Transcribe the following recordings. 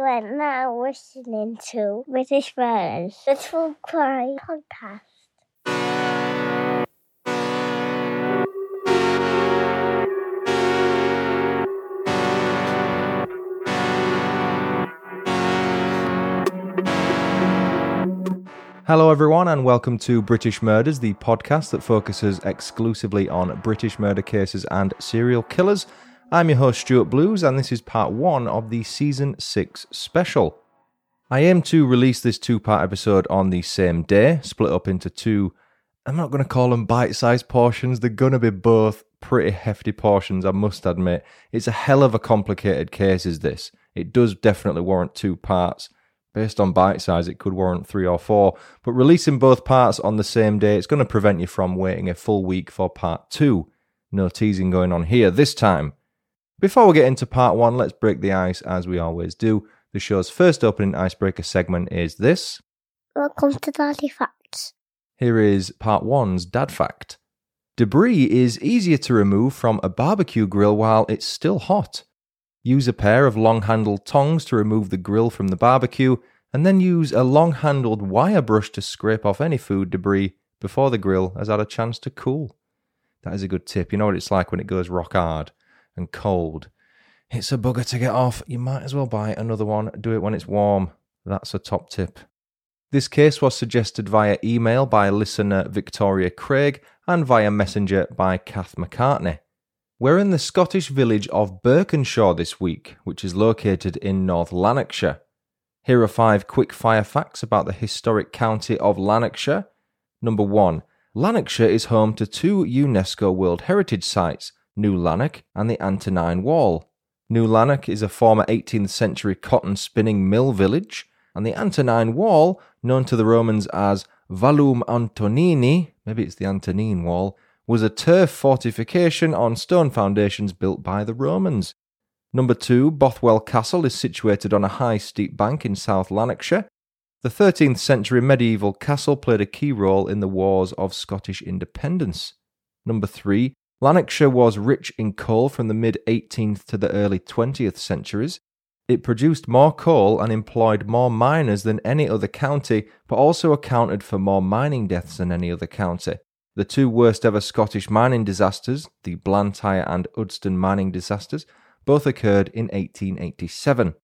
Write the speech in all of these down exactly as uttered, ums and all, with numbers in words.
You are now listening to British Murders, the True Crime Podcast. Hello everyone and welcome to British Murders, the podcast that focuses exclusively on British murder cases and serial killers. I'm your host Stuart Blues and this is part one of the season six special. I aim to release this two-part episode on the same day, split up into two, I'm not going to call them bite-sized portions, they're going to be both pretty hefty portions, I must admit. It's a hell of a complicated case is this. It does definitely warrant two parts. Based on bite size, it could warrant three or four, but releasing both parts on the same day, it's going to prevent you from waiting a full week for part two. No teasing going on here this time. Before we get into part one, let's break the ice as we always do. The show's first opening icebreaker segment is this. Welcome to Daddy Facts. Here is part one's Dad Fact. Debris is easier to remove from a barbecue grill while it's still hot. Use a pair of long-handled tongs to remove the grill from the barbecue, and then use a long-handled wire brush to scrape off any food debris before the grill has had a chance to cool. That is a good tip. You know what it's like when it goes rock hard and cold. It's a bugger to get off. You might as well buy another one. Do it when it's warm. That's a top tip. This case was suggested via email by listener Victoria Craig and via messenger by Kath McCartney. We're in the Scottish village of Birkenshaw this week, which is located in North Lanarkshire. Here are five quick-fire facts about the historic county of Lanarkshire. Number one, Lanarkshire is home to two UNESCO World Heritage Sites, New Lanark and the Antonine Wall. New Lanark is a former eighteenth century cotton spinning mill village, and the Antonine Wall, known to the Romans as Vallum Antonini, maybe it's the Antonine Wall, was a turf fortification on stone foundations built by the Romans. Number two, Bothwell Castle is situated on a high steep bank in South Lanarkshire. The thirteenth century medieval castle played a key role in the wars of Scottish independence. Number three, Lanarkshire was rich in coal from the mid eighteenth to the early twentieth centuries. It produced more coal and employed more miners than any other county, but also accounted for more mining deaths than any other county. The two worst ever Scottish mining disasters, the Blantyre and Udston mining disasters, both occurred in eighteen eighty-seven.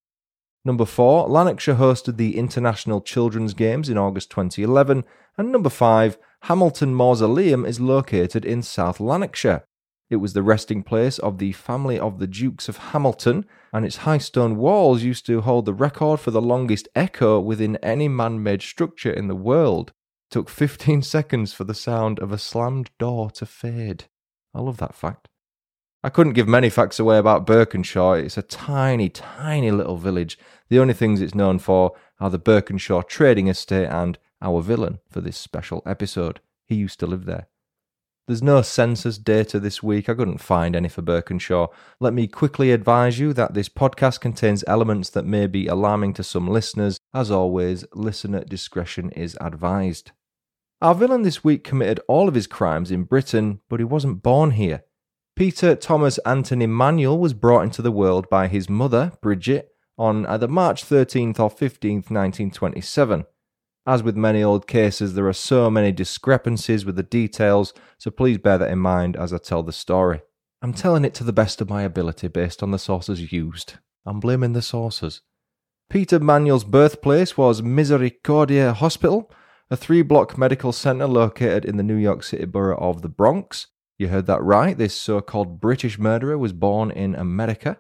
Number four, Lanarkshire hosted the International Children's Games in August twenty eleven. And number five, Hamilton Mausoleum is located in South Lanarkshire. It was the resting place of the family of the Dukes of Hamilton, and its high stone walls used to hold the record for the longest echo within any man-made structure in the world. Took fifteen seconds for the sound of a slammed door to fade. I love that fact. I couldn't give many facts away about Birkenshaw. It's a tiny, tiny little village. The only things it's known for are the Birkenshaw Trading Estate and our villain for this special episode. He used to live there. There's no census data this week. I couldn't find any for Birkenshaw. Let me quickly advise you that this podcast contains elements that may be alarming to some listeners. As always, listener discretion is advised. Our villain this week committed all of his crimes in Britain, but he wasn't born here. Peter Thomas Anthony Manuel was brought into the world by his mother, Bridget, on either March thirteenth or fifteenth, nineteen twenty-seven. As with many old cases, there are so many discrepancies with the details, so please bear that in mind as I tell the story. I'm telling it to the best of my ability based on the sources used. I'm blaming the sources. Peter Manuel's birthplace was Misericordia Hospital, a three-block medical centre located in the New York City borough of the Bronx. You heard that right, this so-called British murderer was born in America.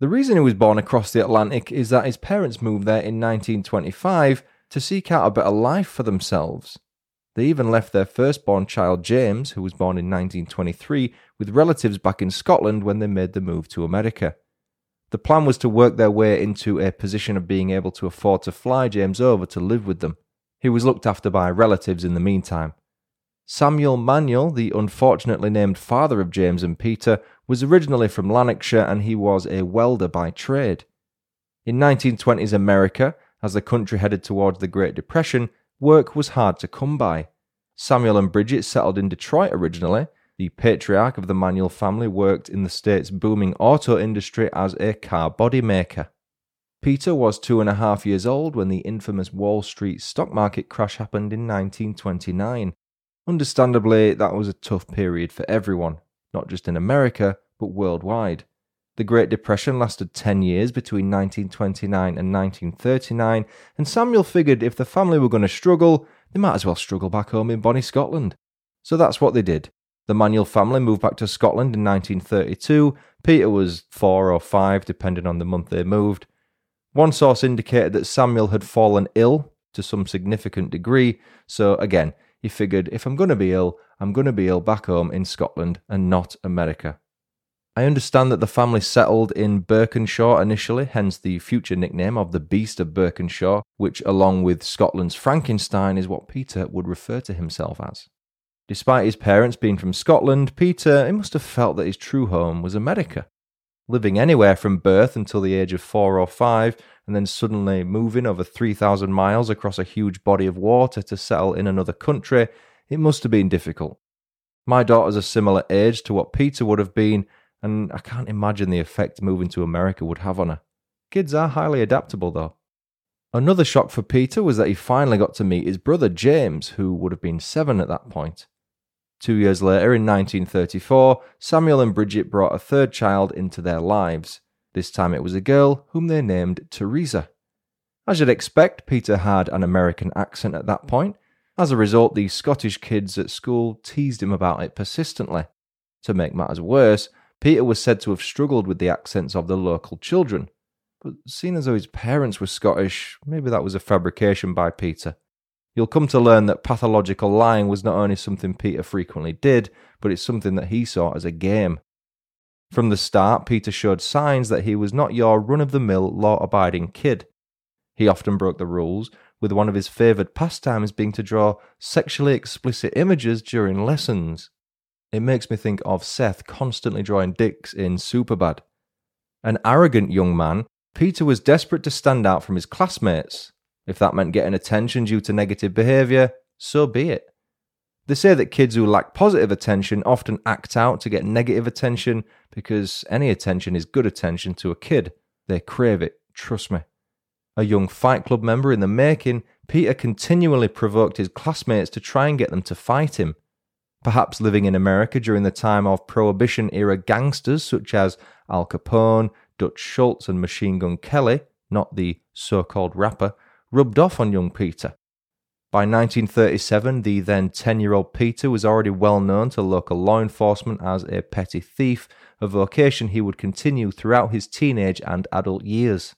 The reason he was born across the Atlantic is that his parents moved there in nineteen twenty-five, to seek out a better life for themselves. They even left their firstborn child James, who was born in nineteen twenty-three, with relatives back in Scotland when they made the move to America. The plan was to work their way into a position of being able to afford to fly James over to live with them. He was looked after by relatives in the meantime. Samuel Manuel, the unfortunately named father of James and Peter, was originally from Lanarkshire and he was a welder by trade. In nineteen twenties America, as the country headed towards the Great Depression, work was hard to come by. Samuel and Bridget settled in Detroit originally. The patriarch of the Manuel family worked in the state's booming auto industry as a car body maker. Peter was two and a half years old when the infamous Wall Street stock market crash happened in nineteen twenty-nine. Understandably, that was a tough period for everyone, not just in America, but worldwide. The Great Depression lasted ten years between nineteen twenty-nine and nineteen thirty-nine, and Samuel figured if the family were going to struggle, they might as well struggle back home in bonnie Scotland. So that's what they did. The Manuel family moved back to Scotland in nineteen thirty-two. Peter was four or five, depending on the month they moved. One source indicated that Samuel had fallen ill to some significant degree, so again, he figured, if I'm going to be ill, I'm going to be ill back home in Scotland and not America. I understand that the family settled in Birkenshaw initially, hence the future nickname of the Beast of Birkenshaw, which along with Scotland's Frankenstein is what Peter would refer to himself as. Despite his parents being from Scotland, Peter, he must have felt that his true home was America. Living anywhere from birth until the age of four or five, and then suddenly moving over three thousand miles across a huge body of water to settle in another country, it must have been difficult. My daughter's a similar age to what Peter would have been, and I can't imagine the effect moving to America would have on her. Kids are highly adaptable, though. Another shock for Peter was that he finally got to meet his brother James, who would have been seven at that point. Two years later, in nineteen thirty-four, Samuel and Bridget brought a third child into their lives. This time it was a girl whom they named Teresa. As you'd expect, Peter had an American accent at that point. As a result, the Scottish kids at school teased him about it persistently. To make matters worse, Peter was said to have struggled with the accents of the local children. But seeing as though his parents were Scottish, maybe that was a fabrication by Peter. You'll come to learn that pathological lying was not only something Peter frequently did, but it's something that he saw as a game. From the start, Peter showed signs that he was not your run-of-the-mill, law-abiding kid. He often broke the rules, with one of his favoured pastimes being to draw sexually explicit images during lessons. It makes me think of Seth constantly drawing dicks in Superbad. An arrogant young man, Peter was desperate to stand out from his classmates. If that meant getting attention due to negative behaviour, so be it. They say that kids who lack positive attention often act out to get negative attention because any attention is good attention to a kid. They crave it, trust me. A young Fight Club member in the making, Peter continually provoked his classmates to try and get them to fight him. Perhaps living in America during the time of Prohibition-era gangsters such as Al Capone, Dutch Schultz and Machine Gun Kelly, not the so-called rapper, rubbed off on young Peter. By nineteen thirty-seven, the then ten-year-old Peter was already well known to local law enforcement as a petty thief, a vocation he would continue throughout his teenage and adult years.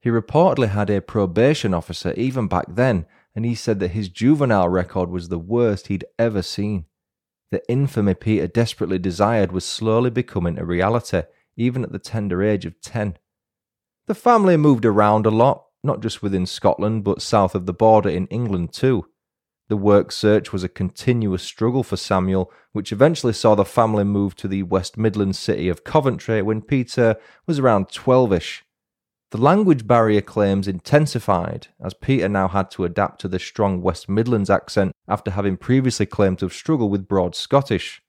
He reportedly had a probation officer even back then, and he said that his juvenile record was the worst he'd ever seen. The infamy Peter desperately desired was slowly becoming a reality, even at the tender age of ten. The family moved around a lot, not just within Scotland, but south of the border in England too. The work search was a continuous struggle for Samuel, which eventually saw the family move to the West Midlands city of Coventry when Peter was around twelve-ish. The language barrier claims intensified, as Peter now had to adapt to the strong West Midlands accent after having previously claimed to have struggled with broad Scottish.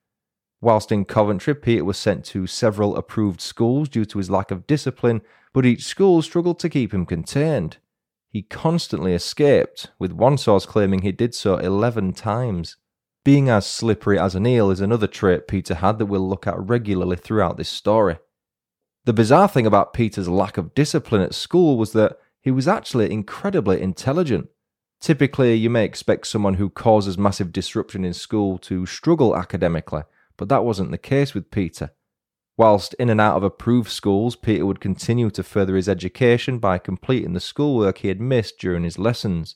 Whilst in Coventry, Peter was sent to several approved schools due to his lack of discipline, but each school struggled to keep him contained. He constantly escaped, with one source claiming he did so eleven times. Being as slippery as an eel is another trait Peter had that we'll look at regularly throughout this story. The bizarre thing about Peter's lack of discipline at school was that he was actually incredibly intelligent. Typically, you may expect someone who causes massive disruption in school to struggle academically, but that wasn't the case with Peter. Whilst in and out of approved schools, Peter would continue to further his education by completing the schoolwork he had missed during his lessons.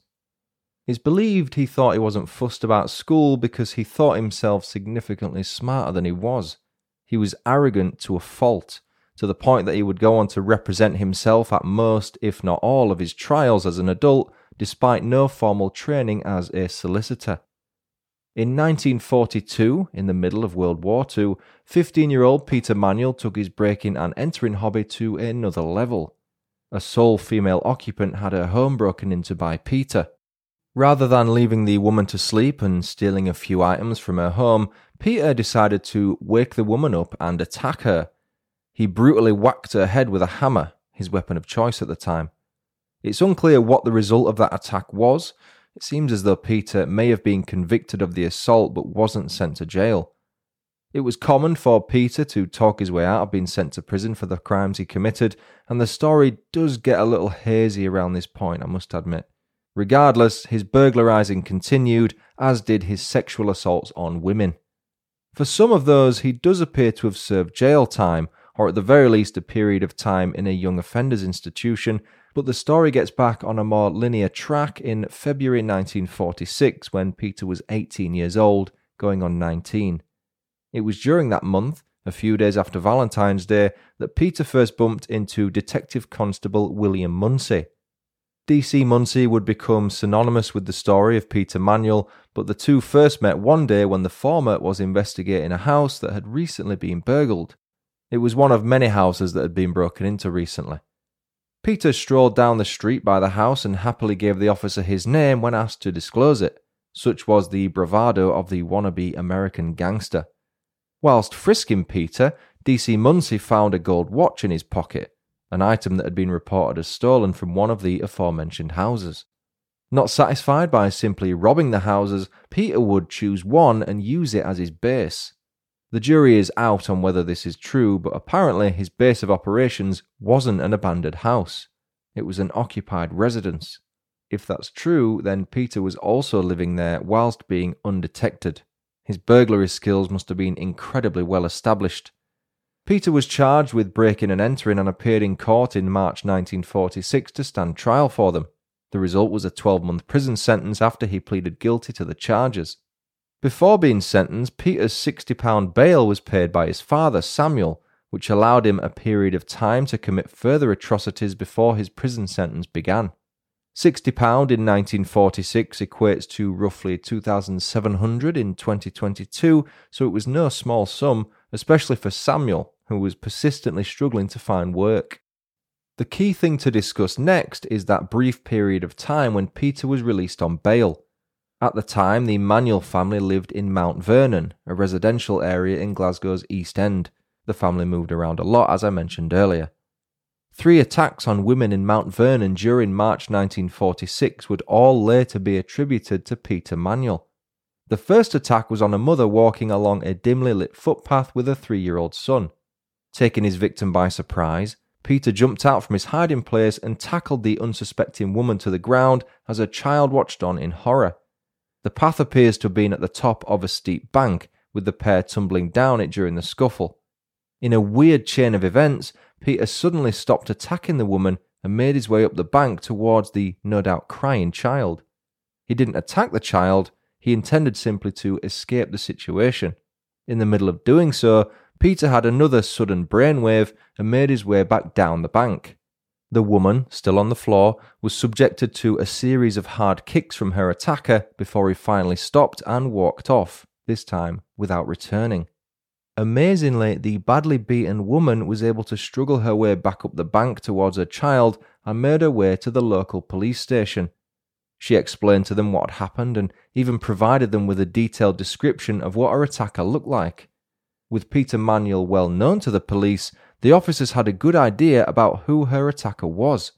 It's believed he thought he wasn't fussed about school because he thought himself significantly smarter than he was. He was arrogant to a fault, to the point that he would go on to represent himself at most, if not all, of his trials as an adult, despite no formal training as a solicitor. In nineteen forty-two, in the middle of World War Two, fifteen-year-old Peter Manuel took his breaking and entering hobby to another level. A sole female occupant had her home broken into by Peter. Rather than leaving the woman to sleep and stealing a few items from her home, Peter decided to wake the woman up and attack her. He brutally whacked her head with a hammer, his weapon of choice at the time. It's unclear what the result of that attack was. It seems as though Peter may have been convicted of the assault but wasn't sent to jail. It was common for Peter to talk his way out of being sent to prison for the crimes he committed, and the story does get a little hazy around this point, I must admit. Regardless, his burglarising continued, as did his sexual assaults on women. For some of those, he does appear to have served jail time, or at the very least a period of time in a young offenders institution, but the story gets back on a more linear track in February nineteen forty-six, when Peter was eighteen years old, going on nineteen. It was during that month, a few days after Valentine's Day, that Peter first bumped into Detective Constable William Muncie. D C Muncie would become synonymous with the story of Peter Manuel, but the two first met one day when the former was investigating a house that had recently been burgled. It was one of many houses that had been broken into recently. Peter strolled down the street by the house and happily gave the officer his name when asked to disclose it. Such was the bravado of the wannabe American gangster. Whilst frisking Peter, D C Muncie found a gold watch in his pocket, an item that had been reported as stolen from one of the aforementioned houses. Not satisfied by simply robbing the houses, Peter would choose one and use it as his base. The jury is out on whether this is true, but apparently his base of operations wasn't an abandoned house. It was an occupied residence. If that's true, then Peter was also living there whilst being undetected. His burglary skills must have been incredibly well established. Peter was charged with breaking and entering and appeared in court in March nineteen forty-six to stand trial for them. The result was a twelve-month prison sentence after he pleaded guilty to the charges. Before being sentenced, Peter's sixty pounds bail was paid by his father, Samuel, which allowed him a period of time to commit further atrocities before his prison sentence began. sixty pounds in nineteen forty-six equates to roughly two thousand seven hundred in twenty twenty-two, so it was no small sum, especially for Samuel, who was persistently struggling to find work. The key thing to discuss next is that brief period of time when Peter was released on bail. At the time, the Manuel family lived in Mount Vernon, a residential area in Glasgow's East End. The family moved around a lot, as I mentioned earlier. Three attacks on women in Mount Vernon during March nineteen forty-six would all later be attributed to Peter Manuel. The first attack was on a mother walking along a dimly lit footpath with a three-year-old son. Taking his victim by surprise, Peter jumped out from his hiding place and tackled the unsuspecting woman to the ground as her child watched on in horror. The path appears to have been at the top of a steep bank, with the pair tumbling down it during the scuffle. In a weird chain of events, Peter suddenly stopped attacking the woman and made his way up the bank towards the no doubt crying child. He didn't attack the child, he intended simply to escape the situation. In the middle of doing so, Peter had another sudden brainwave and made his way back down the bank. The woman, still on the floor, was subjected to a series of hard kicks from her attacker before he finally stopped and walked off, this time without returning. Amazingly, the badly beaten woman was able to struggle her way back up the bank towards her child and made her way to the local police station. She explained to them what had happened and even provided them with a detailed description of what her attacker looked like. With Peter Manuel well known to the police, the officers had a good idea about who her attacker was.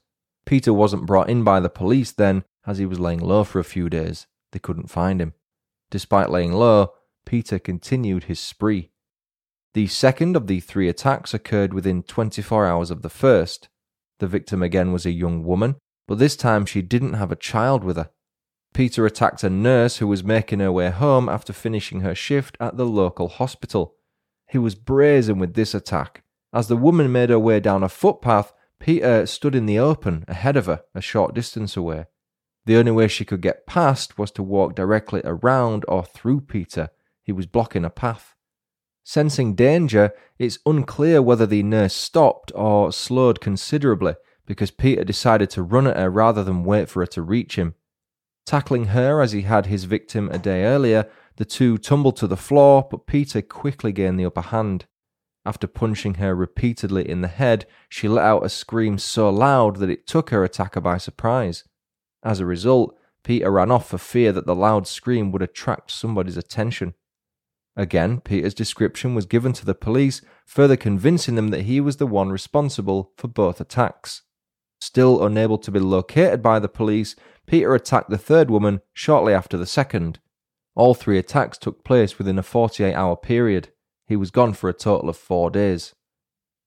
Peter wasn't brought in by the police then, as he was laying low for a few days. They couldn't find him. Despite laying low, Peter continued his spree. The second of the three attacks occurred within twenty-four hours of the first. The victim again was a young woman, but this time she didn't have a child with her. Peter attacked a nurse who was making her way home after finishing her shift at the local hospital. He was brazen with this attack. As the woman made her way down a footpath, Peter stood in the open ahead of her, a short distance away. The only way she could get past was to walk directly around or through Peter. He was blocking a path. Sensing danger, it's unclear whether the nurse stopped or slowed considerably because Peter decided to run at her rather than wait for her to reach him. Tackling her as he had his victim a day earlier, the two tumbled to the floor, but Peter quickly gained the upper hand. After punching her repeatedly in the head, she let out a scream so loud that it took her attacker by surprise. As a result, Peter ran off for fear that the loud scream would attract somebody's attention. Again, Peter's description was given to the police, further convincing them that he was the one responsible for both attacks. Still unable to be located by the police, Peter attacked the third woman shortly after the second. All three attacks took place within a forty-eight hour period. He was gone for a total of four days.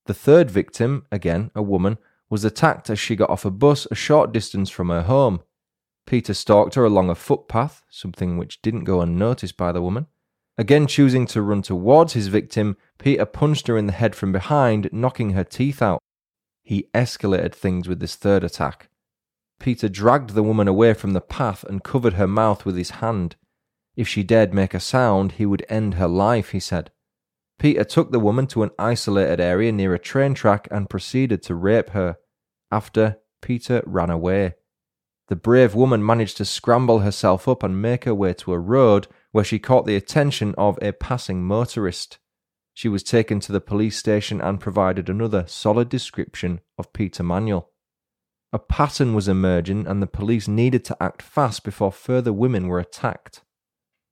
The third victim, again a woman, was attacked as she got off a bus a short distance from her home. Peter stalked her along a footpath, something which didn't go unnoticed by the woman. Again choosing to run towards his victim, Peter punched her in the head from behind, knocking her teeth out. He escalated things with this third attack. Peter dragged the woman away from the path and covered her mouth with his hand. If she dared make a sound, he would end her life, he said. Peter took the woman to an isolated area near a train track and proceeded to rape her. After, Peter ran away. The brave woman managed to scramble herself up and make her way to a road where she caught the attention of a passing motorist. She was taken to the police station and provided another solid description of Peter Manuel. A pattern was emerging and the police needed to act fast before further women were attacked.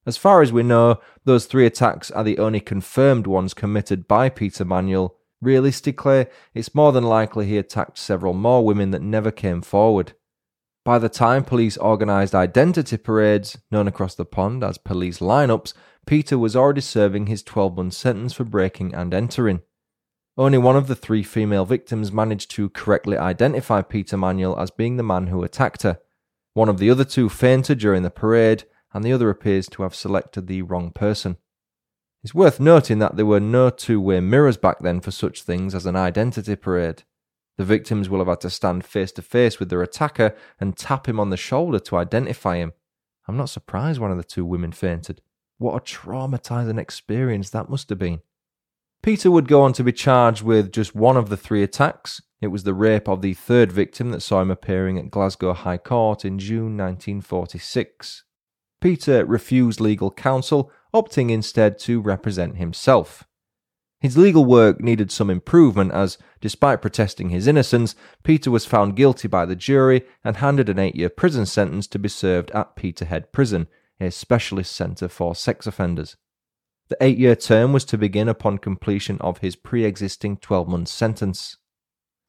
As far as we know, those three attacks are the only confirmed ones committed by Peter Manuel. Realistically, it's more than likely he attacked several more women that never came forward. By the time police organised identity parades, known across the pond as police lineups, Peter was already serving his twelve month sentence for breaking and entering. Only one of the three female victims managed to correctly identify Peter Manuel as being the man who attacked her. One of the other two fainted during the parade, and the other appears to have selected the wrong person. It's worth noting that there were no two-way mirrors back then for such things as an identity parade. The victims will have had to stand face-to-face with their attacker and tap him on the shoulder to identify him. I'm not surprised one of the two women fainted. What a traumatising experience that must have been. Peter would go on to be charged with just one of the three attacks. It was the rape of the third victim that saw him appearing at Glasgow High Court in June nineteen forty-six. Peter refused legal counsel, opting instead to represent himself. His legal work needed some improvement as, despite protesting his innocence, Peter was found guilty by the jury and handed an eight year prison sentence to be served at Peterhead Prison, a specialist centre for sex offenders. The eight year term was to begin upon completion of his pre-existing twelve month sentence.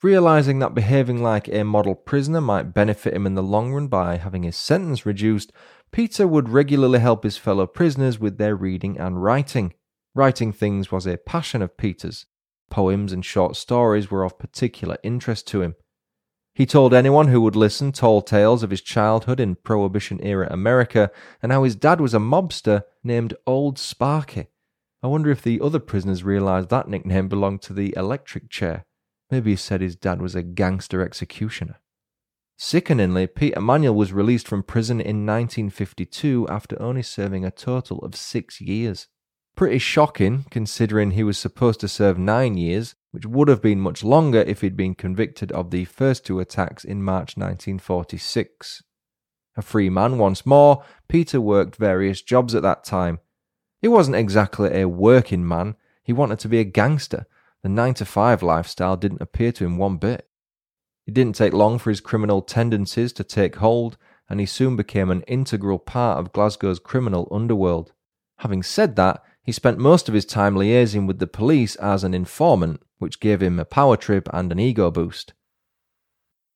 Realising that behaving like a model prisoner might benefit him in the long run by having his sentence reduced, Peter would regularly help his fellow prisoners with their reading and writing. Writing things was a passion of Peter's. Poems and short stories were of particular interest to him. He told anyone who would listen tall tales of his childhood in Prohibition-era America and how his dad was a mobster named Old Sparky. I wonder if the other prisoners realised that nickname belonged to the electric chair. Maybe he said his dad was a gangster executioner. Sickeningly, Peter Manuel was released from prison in nineteen fifty-two after only serving a total of six years. Pretty shocking, considering he was supposed to serve nine years, which would have been much longer if he'd been convicted of the first two attacks in March nineteen forty-six. A free man once more, Peter worked various jobs at that time. He wasn't exactly a working man, he wanted to be a gangster. The nine to five lifestyle didn't appeal to him one bit. It didn't take long for his criminal tendencies to take hold, and he soon became an integral part of Glasgow's criminal underworld. Having said that, he spent most of his time liaising with the police as an informant, which gave him a power trip and an ego boost.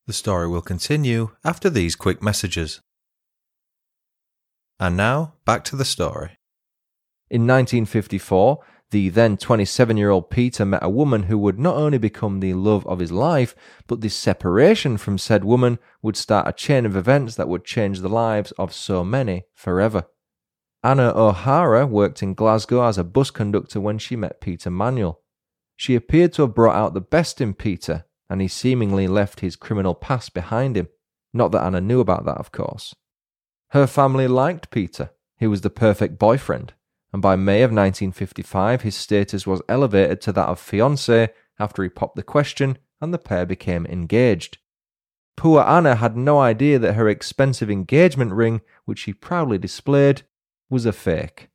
The story will continue after these quick messages. And now, back to the story. In nineteen fifty-four, the then twenty-seven year old Peter met a woman who would not only become the love of his life, but the separation from said woman would start a chain of events that would change the lives of so many forever. Anna O'Hara worked in Glasgow as a bus conductor when she met Peter Manuel. She appeared to have brought out the best in Peter, and he seemingly left his criminal past behind him. Not that Anna knew about that, of course. Her family liked Peter. He was the perfect boyfriend, and by May of nineteen fifty-five his status was elevated to that of fiancé after he popped the question and the pair became engaged. Poor Anna had no idea that her expensive engagement ring, which she proudly displayed, was a fake.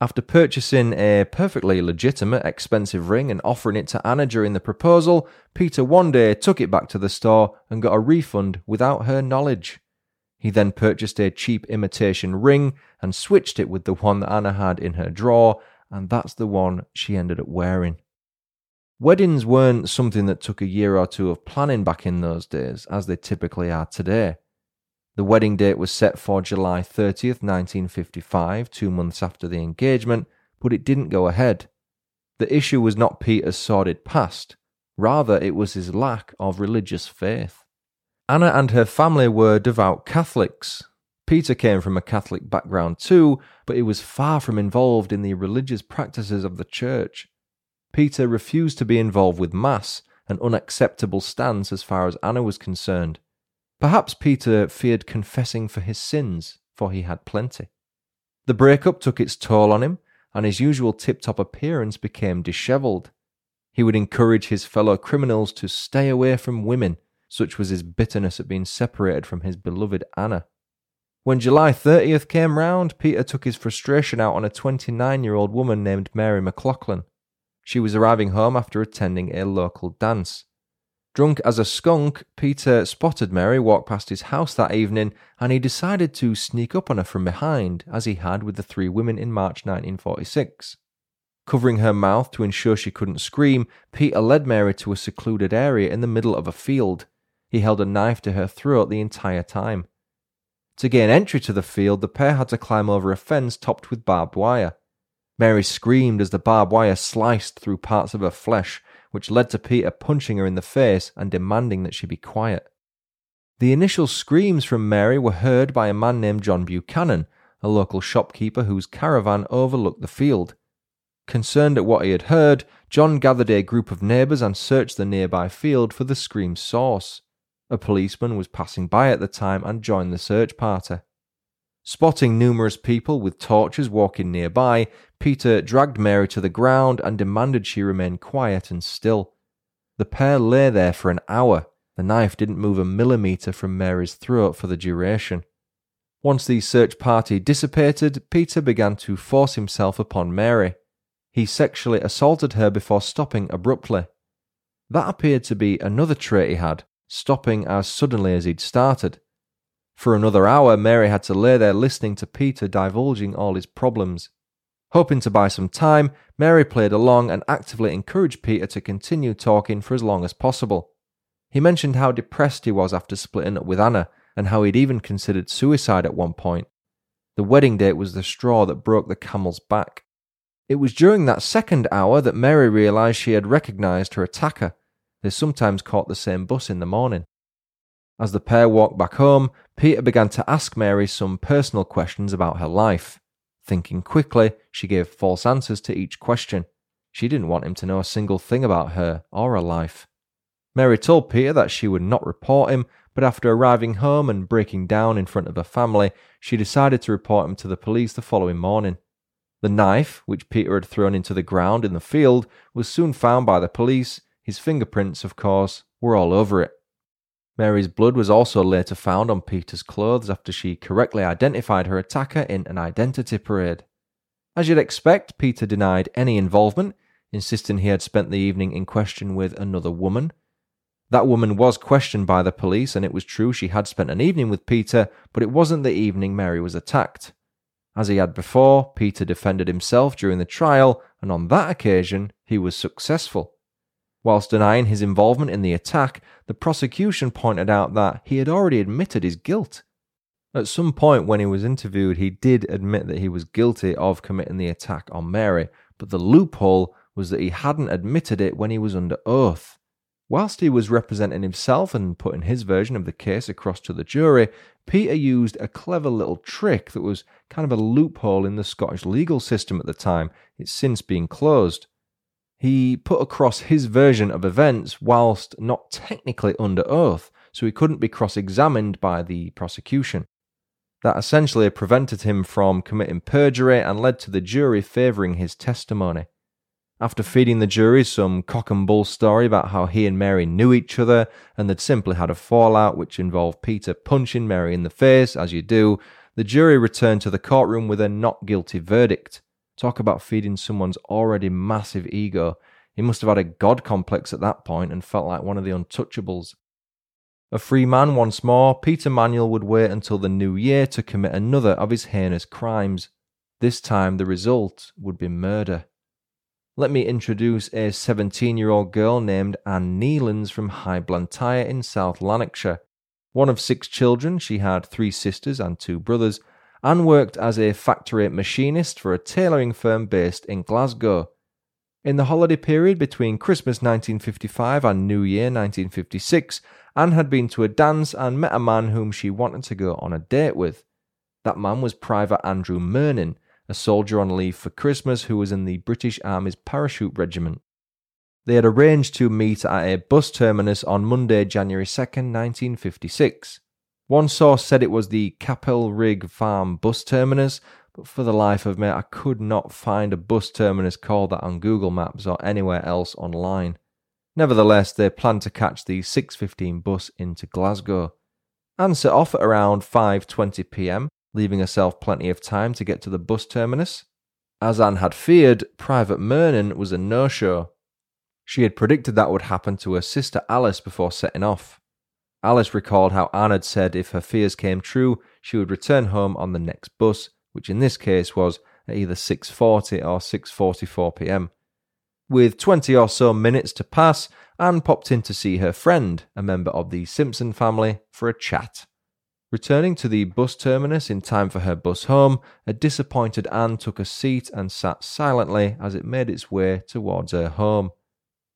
After purchasing a perfectly legitimate, expensive ring and offering it to Anna during the proposal, Peter one day took it back to the store and got a refund without her knowledge. He then purchased a cheap imitation ring and switched it with the one that Anna had in her drawer and that's the one she ended up wearing. Weddings weren't something that took a year or two of planning back in those days, as they typically are today. The wedding date was set for July thirtieth, nineteen fifty-five, two months after the engagement, but it didn't go ahead. The issue was not Peter's sordid past, rather it was his lack of religious faith. Anna and her family were devout Catholics. Peter came from a Catholic background too, but he was far from involved in the religious practices of the church. Peter refused to be involved with Mass, an unacceptable stance as far as Anna was concerned. Perhaps Peter feared confessing for his sins, for he had plenty. The breakup took its toll on him, and his usual tip-top appearance became dishevelled. He would encourage his fellow criminals to stay away from women, such was his bitterness at being separated from his beloved Anna. When July thirtieth came round, Peter took his frustration out on a twenty-nine-year-old woman named Mary McLaughlin. She was arriving home after attending a local dance. Drunk as a skunk, Peter spotted Mary walk past his house that evening, and he decided to sneak up on her from behind, as he had with the three women in March nineteen forty-six. Covering her mouth to ensure she couldn't scream, Peter led Mary to a secluded area in the middle of a field. He held a knife to her throat the entire time. To gain entry to the field, the pair had to climb over a fence topped with barbed wire. Mary screamed as the barbed wire sliced through parts of her flesh, which led to Peter punching her in the face and demanding that she be quiet. The initial screams from Mary were heard by a man named John Buchanan, a local shopkeeper whose caravan overlooked the field. Concerned at what he had heard, John gathered a group of neighbours and searched the nearby field for the scream's source. A policeman was passing by at the time and joined the search party. Spotting numerous people with torches walking nearby, Peter dragged Mary to the ground and demanded she remain quiet and still. The pair lay there for an hour. The knife didn't move a millimetre from Mary's throat for the duration. Once the search party dissipated, Peter began to force himself upon Mary. He sexually assaulted her before stopping abruptly. That appeared to be another trait he had, stopping as suddenly as he'd started. For another hour, Mary had to lay there listening to Peter divulging all his problems. Hoping to buy some time, Mary played along and actively encouraged Peter to continue talking for as long as possible. He mentioned how depressed he was after splitting up with Anna, and how he'd even considered suicide at one point. The wedding date was the straw that broke the camel's back. It was during that second hour that Mary realised she had recognised her attacker. They sometimes caught the same bus in the morning. As the pair walked back home, Peter began to ask Mary some personal questions about her life. Thinking quickly, she gave false answers to each question. She didn't want him to know a single thing about her or her life. Mary told Peter that she would not report him, but after arriving home and breaking down in front of her family, she decided to report him to the police the following morning. The knife, which Peter had thrown into the ground in the field, was soon found by the police. His fingerprints, of course, were all over it. Mary's blood was also later found on Peter's clothes after she correctly identified her attacker in an identity parade. As you'd expect, Peter denied any involvement, insisting he had spent the evening in question with another woman. That woman was questioned by the police, and it was true she had spent an evening with Peter, but it wasn't the evening Mary was attacked. As he had before, Peter defended himself during the trial, and on that occasion, he was successful. Whilst denying his involvement in the attack, the prosecution pointed out that he had already admitted his guilt. At some point when he was interviewed, he did admit that he was guilty of committing the attack on Mary, but the loophole was that he hadn't admitted it when he was under oath. Whilst he was representing himself and putting his version of the case across to the jury, Peter used a clever little trick that was kind of a loophole in the Scottish legal system at the time. It's since been closed. He put across his version of events whilst not technically under oath, so he couldn't be cross-examined by the prosecution. That essentially prevented him from committing perjury and led to the jury favouring his testimony. After feeding the jury some cock-and-bull story about how he and Mary knew each other and they'd simply had a fallout which involved Peter punching Mary in the face, as you do, the jury returned to the courtroom with a not guilty verdict. Talk about feeding someone's already massive ego. He must have had a god complex at that point and felt like one of the untouchables. A free man once more, Peter Manuel would wait until the new year to commit another of his heinous crimes. This time the result would be murder. Let me introduce a seventeen-year-old girl named Anne Kneilands from High Blantyre in South Lanarkshire. One of six children, she had three sisters and two brothers. Anne worked as a factory machinist for a tailoring firm based in Glasgow. In the holiday period between Christmas nineteen fifty-five and New Year nineteen fifty-six, Anne had been to a dance and met a man whom she wanted to go on a date with. That man was Private Andrew Mernin, a soldier on leave for Christmas who was in the British Army's parachute regiment. They had arranged to meet at a bus terminus on Monday, January second, nineteen fifty-six. One source said it was the Capelrig Farm bus terminus, but for the life of me, I could not find a bus terminus called that on Google Maps or anywhere else online. Nevertheless, they planned to catch the six fifteen bus into Glasgow. Anne set off at around five twenty p m, leaving herself plenty of time to get to the bus terminus. As Anne had feared, Private Mernin was a no-show. She had predicted that would happen to her sister Alice before setting off. Alice recalled how Anne had said if her fears came true, she would return home on the next bus, which in this case was at either six forty or six forty-four p m. With twenty or so minutes to pass, Anne popped in to see her friend, a member of the Simpson family, for a chat. Returning to the bus terminus in time for her bus home, a disappointed Anne took a seat and sat silently as it made its way towards her home.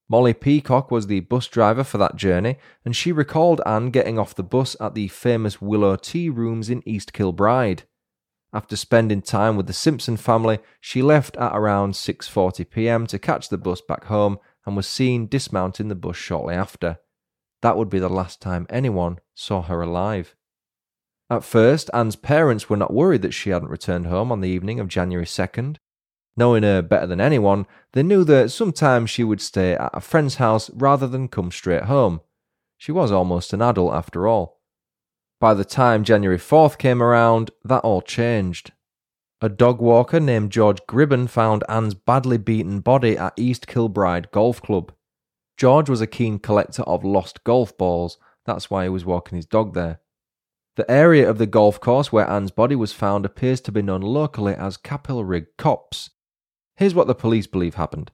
Molly Peacock was the bus driver for that journey, and she recalled Anne getting off the bus at the famous Willow Tea Rooms in East Kilbride. After spending time with the Simpson family, she left at around six forty p m to catch the bus back home and was seen dismounting the bus shortly after. That would be the last time anyone saw her alive. At first, Anne's parents were not worried that she hadn't returned home on the evening of January second. Knowing her better than anyone, they knew that sometimes she would stay at a friend's house rather than come straight home. She was almost an adult after all. By the time January fourth came around, that all changed. A dog walker named George Gribben found Anne's badly beaten body at East Kilbride Golf Club. George was a keen collector of lost golf balls, that's why he was walking his dog there. The area of the golf course where Anne's body was found appears to be known locally as Capelrig Copse. Here's what the police believe happened.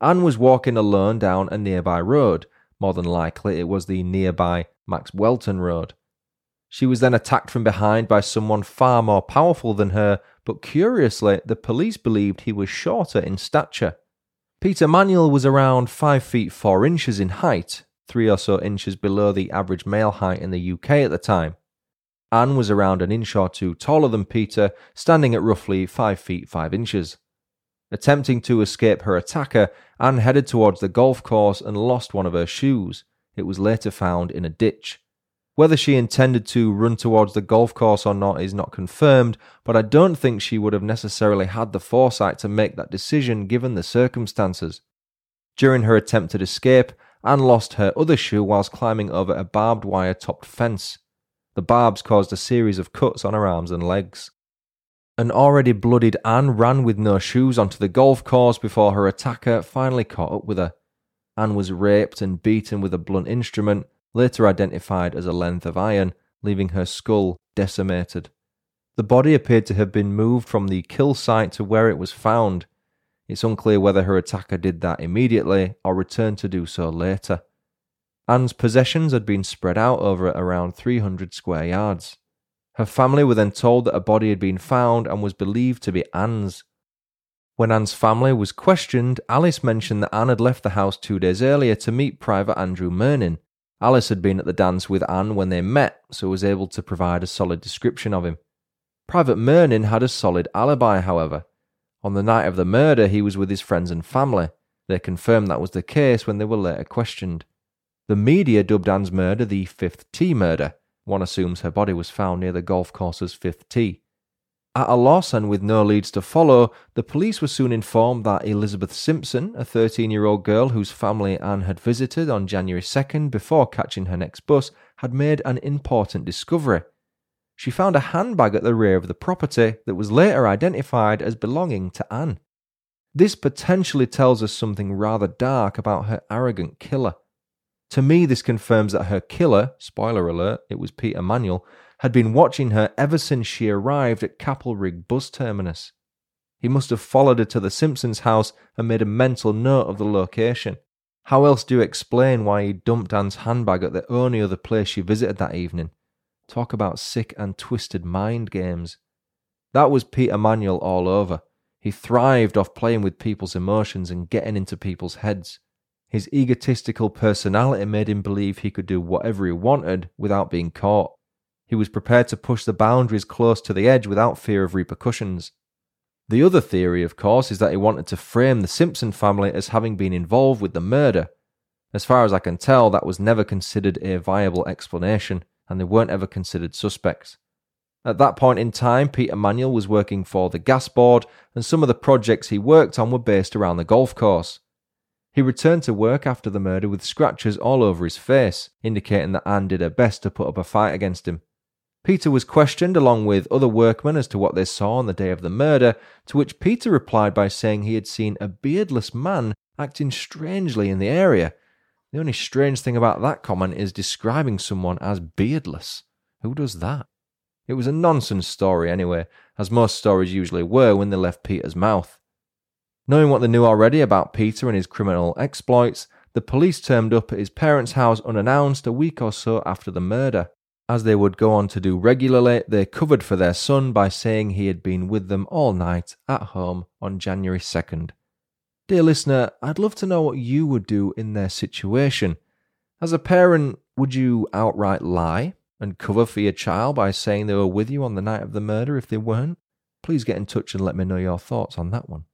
Anne was walking alone down a nearby road. More than likely, it was the nearby Max Welton Road. She was then attacked from behind by someone far more powerful than her, but curiously, the police believed he was shorter in stature. Peter Manuel was around five feet four inches in height, three or so inches below the average male height in the U K at the time. Anne was around an inch or two taller than Peter, standing at roughly five feet five inches. Attempting to escape her attacker, Anne headed towards the golf course and lost one of her shoes. It was later found in a ditch. Whether she intended to run towards the golf course or not is not confirmed, but I don't think she would have necessarily had the foresight to make that decision given the circumstances. During her attempted escape, Anne lost her other shoe whilst climbing over a barbed wire-topped fence. The barbs caused a series of cuts on her arms and legs. An already bloodied Anne ran with no shoes onto the golf course before her attacker finally caught up with her. Anne was raped and beaten with a blunt instrument, later identified as a length of iron, leaving her skull decimated. The body appeared to have been moved from the kill site to where it was found. It's unclear whether her attacker did that immediately or returned to do so later. Anne's possessions had been spread out over around three hundred square yards. Her family were then told that a body had been found and was believed to be Anne's. When Anne's family was questioned, Alice mentioned that Anne had left the house two days earlier to meet Private Andrew Mernin. Alice had been at the dance with Anne when they met, so was able to provide a solid description of him. Private Mernin had a solid alibi, however. On the night of the murder, he was with his friends and family. They confirmed that was the case when they were later questioned. The media dubbed Anne's murder the fifth tee murder. One assumes her body was found near the golf course's fifth tee. At a loss and with no leads to follow, the police were soon informed that Elizabeth Simpson, a thirteen-year-old girl whose family Anne had visited on January second before catching her next bus, had made an important discovery. She found a handbag at the rear of the property that was later identified as belonging to Anne. This potentially tells us something rather dark about her arrogant killer. To me, this confirms that her killer, spoiler alert, it was Peter Manuel, had been watching her ever since she arrived at Capelrig bus terminus. He must have followed her to the Simpsons' house and made a mental note of the location. How else do you explain why he dumped Anne's handbag at the only other place she visited that evening? Talk about sick and twisted mind games. That was Peter Manuel all over. He thrived off playing with people's emotions and getting into people's heads. His egotistical personality made him believe he could do whatever he wanted without being caught. He was prepared to push the boundaries close to the edge without fear of repercussions. The other theory, of course, is that he wanted to frame the Simpson family as having been involved with the murder. As far as I can tell, that was never considered a viable explanation, and they weren't ever considered suspects. At that point in time, Peter Manuel was working for the Gas Board, and some of the projects he worked on were based around the golf course. He returned to work after the murder with scratches all over his face, indicating that Anne did her best to put up a fight against him. Peter was questioned along with other workmen as to what they saw on the day of the murder, to which Peter replied by saying he had seen a beardless man acting strangely in the area. The only strange thing about that comment is describing someone as beardless. Who does that? It was a nonsense story anyway, as most stories usually were when they left Peter's mouth. Knowing what they knew already about Peter and his criminal exploits, the police turned up at his parents' house unannounced a week or so after the murder. As they would go on to do regularly, they covered for their son by saying he had been with them all night at home on January second. Dear listener, I'd love to know what you would do in their situation. As a parent, would you outright lie and cover for your child by saying they were with you on the night of the murder if they weren't? Please get in touch and let me know your thoughts on that one.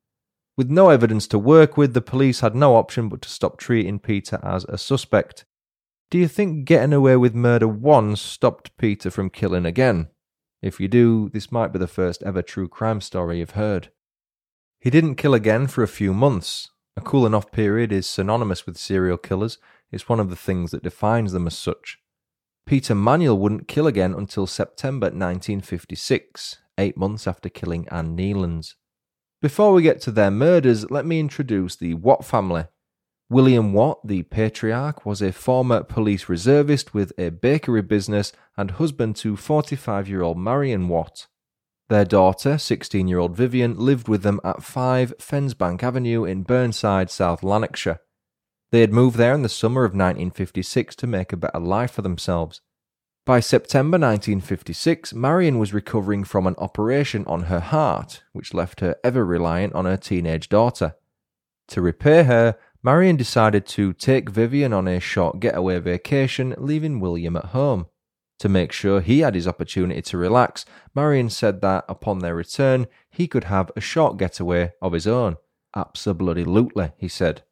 With no evidence to work with, the police had no option but to stop treating Peter as a suspect. Do you think getting away with murder once stopped Peter from killing again? If you do, this might be the first ever true crime story you've heard. He didn't kill again for a few months. A cooling off period is synonymous with serial killers. It's one of the things that defines them as such. Peter Manuel wouldn't kill again until September nineteen fifty-six, eight months after killing Anne Kneilands. Before we get to their murders, let me introduce the Watt family. William Watt, the patriarch, was a former police reservist with a bakery business and husband to forty-five-year-old Marian Watt. Their daughter, sixteen-year-old Vivian, lived with them at five Fensbank Avenue in Burnside, South Lanarkshire. They had moved there in the summer of nineteen fifty-six to make a better life for themselves. By September nineteen fifty-six, Marian was recovering from an operation on her heart, which left her ever reliant on her teenage daughter. To repair her, Marian decided to take Vivian on a short getaway vacation, leaving William at home. To make sure he had his opportunity to relax, Marian said that, upon their return, he could have a short getaway of his own. Abso-bloody-lutely, he said.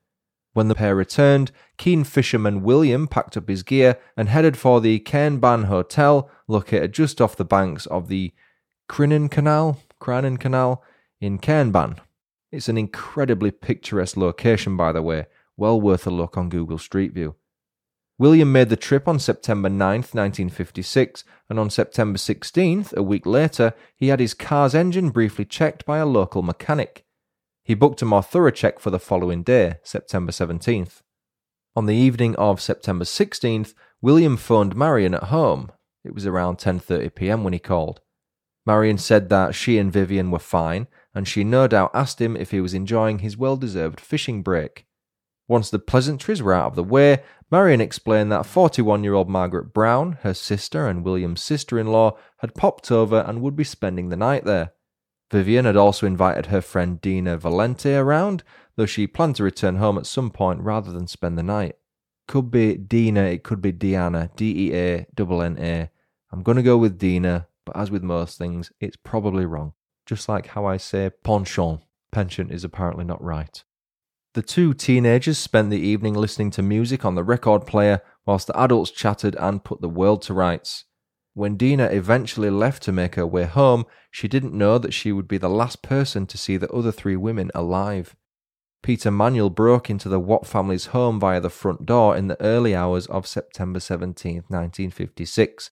When the pair returned, keen fisherman William packed up his gear and headed for the Cairnban Hotel, located just off the banks of the Crinan Canal, Crinan Canal in Cairnban. It's an incredibly picturesque location, by the way, well worth a look on Google Street View. William made the trip on September ninth, nineteen fifty-six, and on September sixteenth, a week later, he had his car's engine briefly checked by a local mechanic. He booked a more thorough check for the following day, September seventeenth. On the evening of September sixteenth, William phoned Marian at home. It was around ten thirty p m when he called. Marian said that she and Vivian were fine, and she no doubt asked him if he was enjoying his well-deserved fishing break. Once the pleasantries were out of the way, Marian explained that forty-one-year-old Margaret Brown, her sister and William's sister-in-law, had popped over and would be spending the night there. Vivian had also invited her friend Dina Valente around, though she planned to return home at some point rather than spend the night. Could be Dina, it could be Deanna, D E A N N A. I'm going to go with Dina, but as with most things, it's probably wrong. Just like how I say penchant. Penchant is apparently not right. The two teenagers spent the evening listening to music on the record player whilst the adults chatted and put the world to rights. When Dina eventually left to make her way home, she didn't know that she would be the last person to see the other three women alive. Peter Manuel broke into the Watt family's home via the front door in the early hours of September seventeenth, nineteen fifty-six.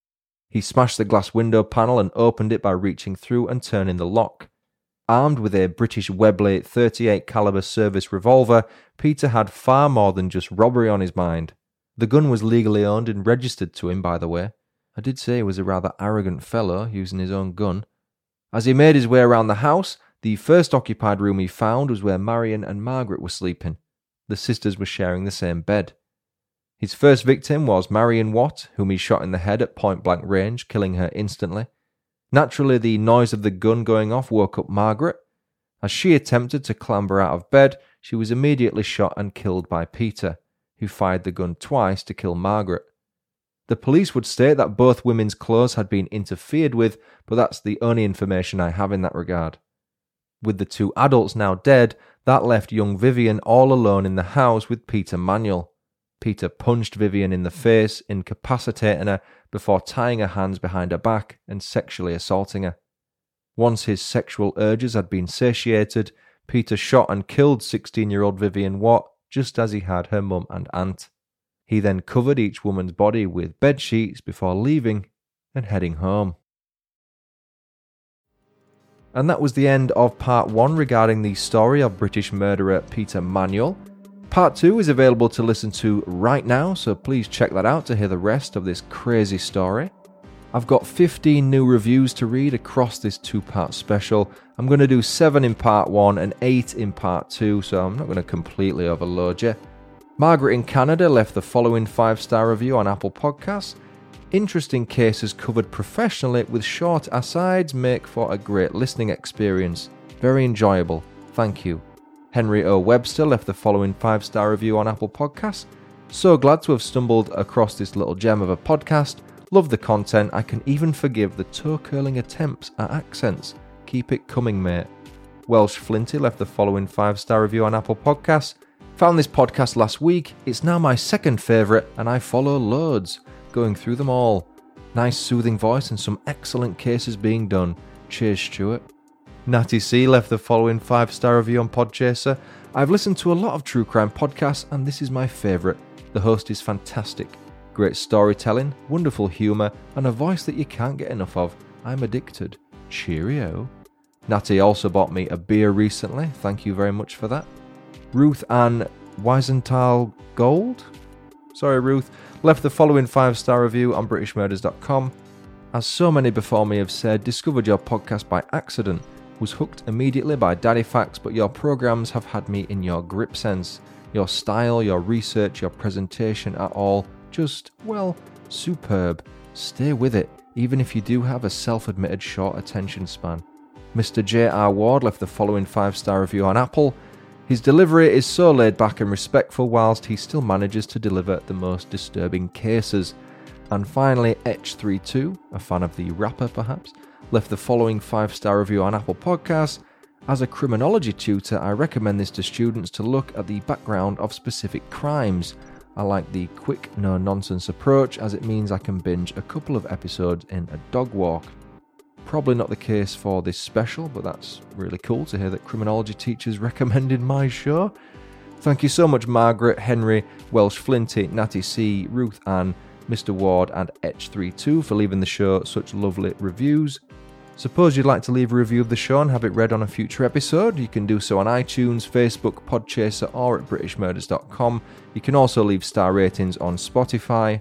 He smashed the glass window panel and opened it by reaching through and turning the lock. Armed with a British Webley thirty-eight caliber service revolver, Peter had far more than just robbery on his mind. The gun was legally owned and registered to him, by the way. I did say he was a rather arrogant fellow using his own gun. As he made his way around the house, The first occupied room he found was where Marian and Margaret were sleeping. The sisters were sharing the same bed. His first victim was Marian Watt, whom he shot in the head at point-blank range, killing her instantly. Naturally, the noise of the gun going off woke up Margaret. As she attempted to clamber out of bed, she was immediately shot and killed by Peter, who fired the gun twice to kill Margaret. The police would state that both women's clothes had been interfered with, but that's the only information I have in that regard. With the two adults now dead, that left young Vivian all alone in the house with Peter Manuel. Peter punched Vivian in the face, incapacitating her before tying her hands behind her back and sexually assaulting her. Once his sexual urges had been satiated, Peter shot and killed sixteen-year-old Vivian Watt, just as he had her mum and aunt. He then covered each woman's body with bed sheets before leaving and heading home. And that was the end of part one regarding the story of British murderer Peter Manuel. Part two is available to listen to right now, so please check that out to hear the rest of this crazy story. I've got fifteen new reviews to read across this two-part special. I'm going to do seven in part one and eight in part two, so I'm not going to completely overload you. Margaret in Canada left the following five-star review on Apple Podcasts. Interesting cases covered professionally with short asides make for a great listening experience. Very enjoyable. Thank you. Henry O. Webster left the following five-star review on Apple Podcasts. So glad to have stumbled across this little gem of a podcast. Love the content. I can even forgive the toe-curling attempts at accents. Keep it coming, mate. Welsh Flinty left the following five-star review on Apple Podcasts. Found this podcast last week. It's now my second favourite and I follow loads. Going through them all. Nice soothing voice and some excellent cases being done. Cheers, Stuart. Natty C left the following five-star review on Podchaser. I've listened to a lot of true crime podcasts and this is my favourite. The host is fantastic. Great storytelling, wonderful humour and a voice that you can't get enough of. I'm addicted. Cheerio. Natty also bought me a beer recently. Thank you very much for that. Ruth Ann Weisenthal Gold? Sorry, Ruth. Left the following five-star review on british murders dot com. As so many before me have said, discovered your podcast by accident. Was hooked immediately by Daddy Facts, but your programs have had me in your grip sense. Your style, your research, your presentation at all, just, well, superb. Stay with it, even if you do have a self-admitted short attention span. Mister J R Ward left the following five-star review on Apple. His delivery is so laid back and respectful whilst he still manages to deliver the most disturbing cases. And finally, H thirty-two, a fan of the rapper perhaps, left the following five-star review on Apple Podcasts. As a criminology tutor, I recommend this to students to look at the background of specific crimes. I like the quick, no-nonsense approach as it means I can binge a couple of episodes in a dog walk. Probably not the case for this special, but that's really cool to hear that criminology teachers recommended my show. Thank you so much, Margaret, Henry, Welsh Flinty, Natty C, Ruth Ann, Mister Ward and H thirty-two for leaving the show such lovely reviews. Suppose you'd like to leave a review of the show and have it read on a future episode. You can do so on iTunes, Facebook, Podchaser or at british murders dot com. You can also leave star ratings on Spotify.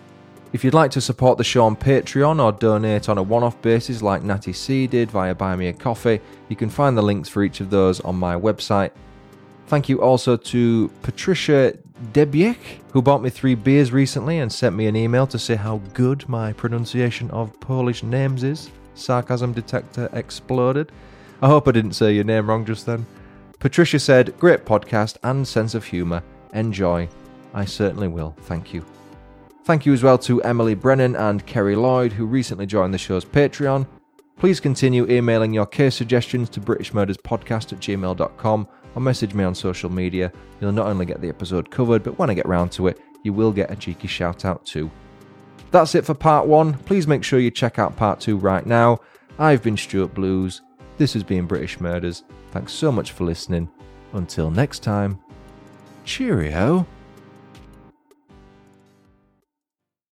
If you'd like to support the show on Patreon or donate on a one-off basis like Natty C did via Buy Me A Coffee, you can find the links for each of those on my website. Thank you also to Patricia Debiech, who bought me three beers recently and sent me an email to say how good my pronunciation of Polish names is. Sarcasm detector exploded. I hope I didn't say your name wrong just then. Patricia said, great podcast and sense of humour. Enjoy. I certainly will. Thank you. Thank you as well to Emily Brennan and Kerry Lloyd, who recently joined the show's Patreon. Please continue emailing your case suggestions to british murders podcast at gmail dot com or message me on social media. You'll not only get the episode covered, but when I get round to it, you will get a cheeky shout out too. That's it for part one. Please make sure you check out part two right now. I've been Stuart Blues. This has been British Murders. Thanks so much for listening. Until next time, cheerio.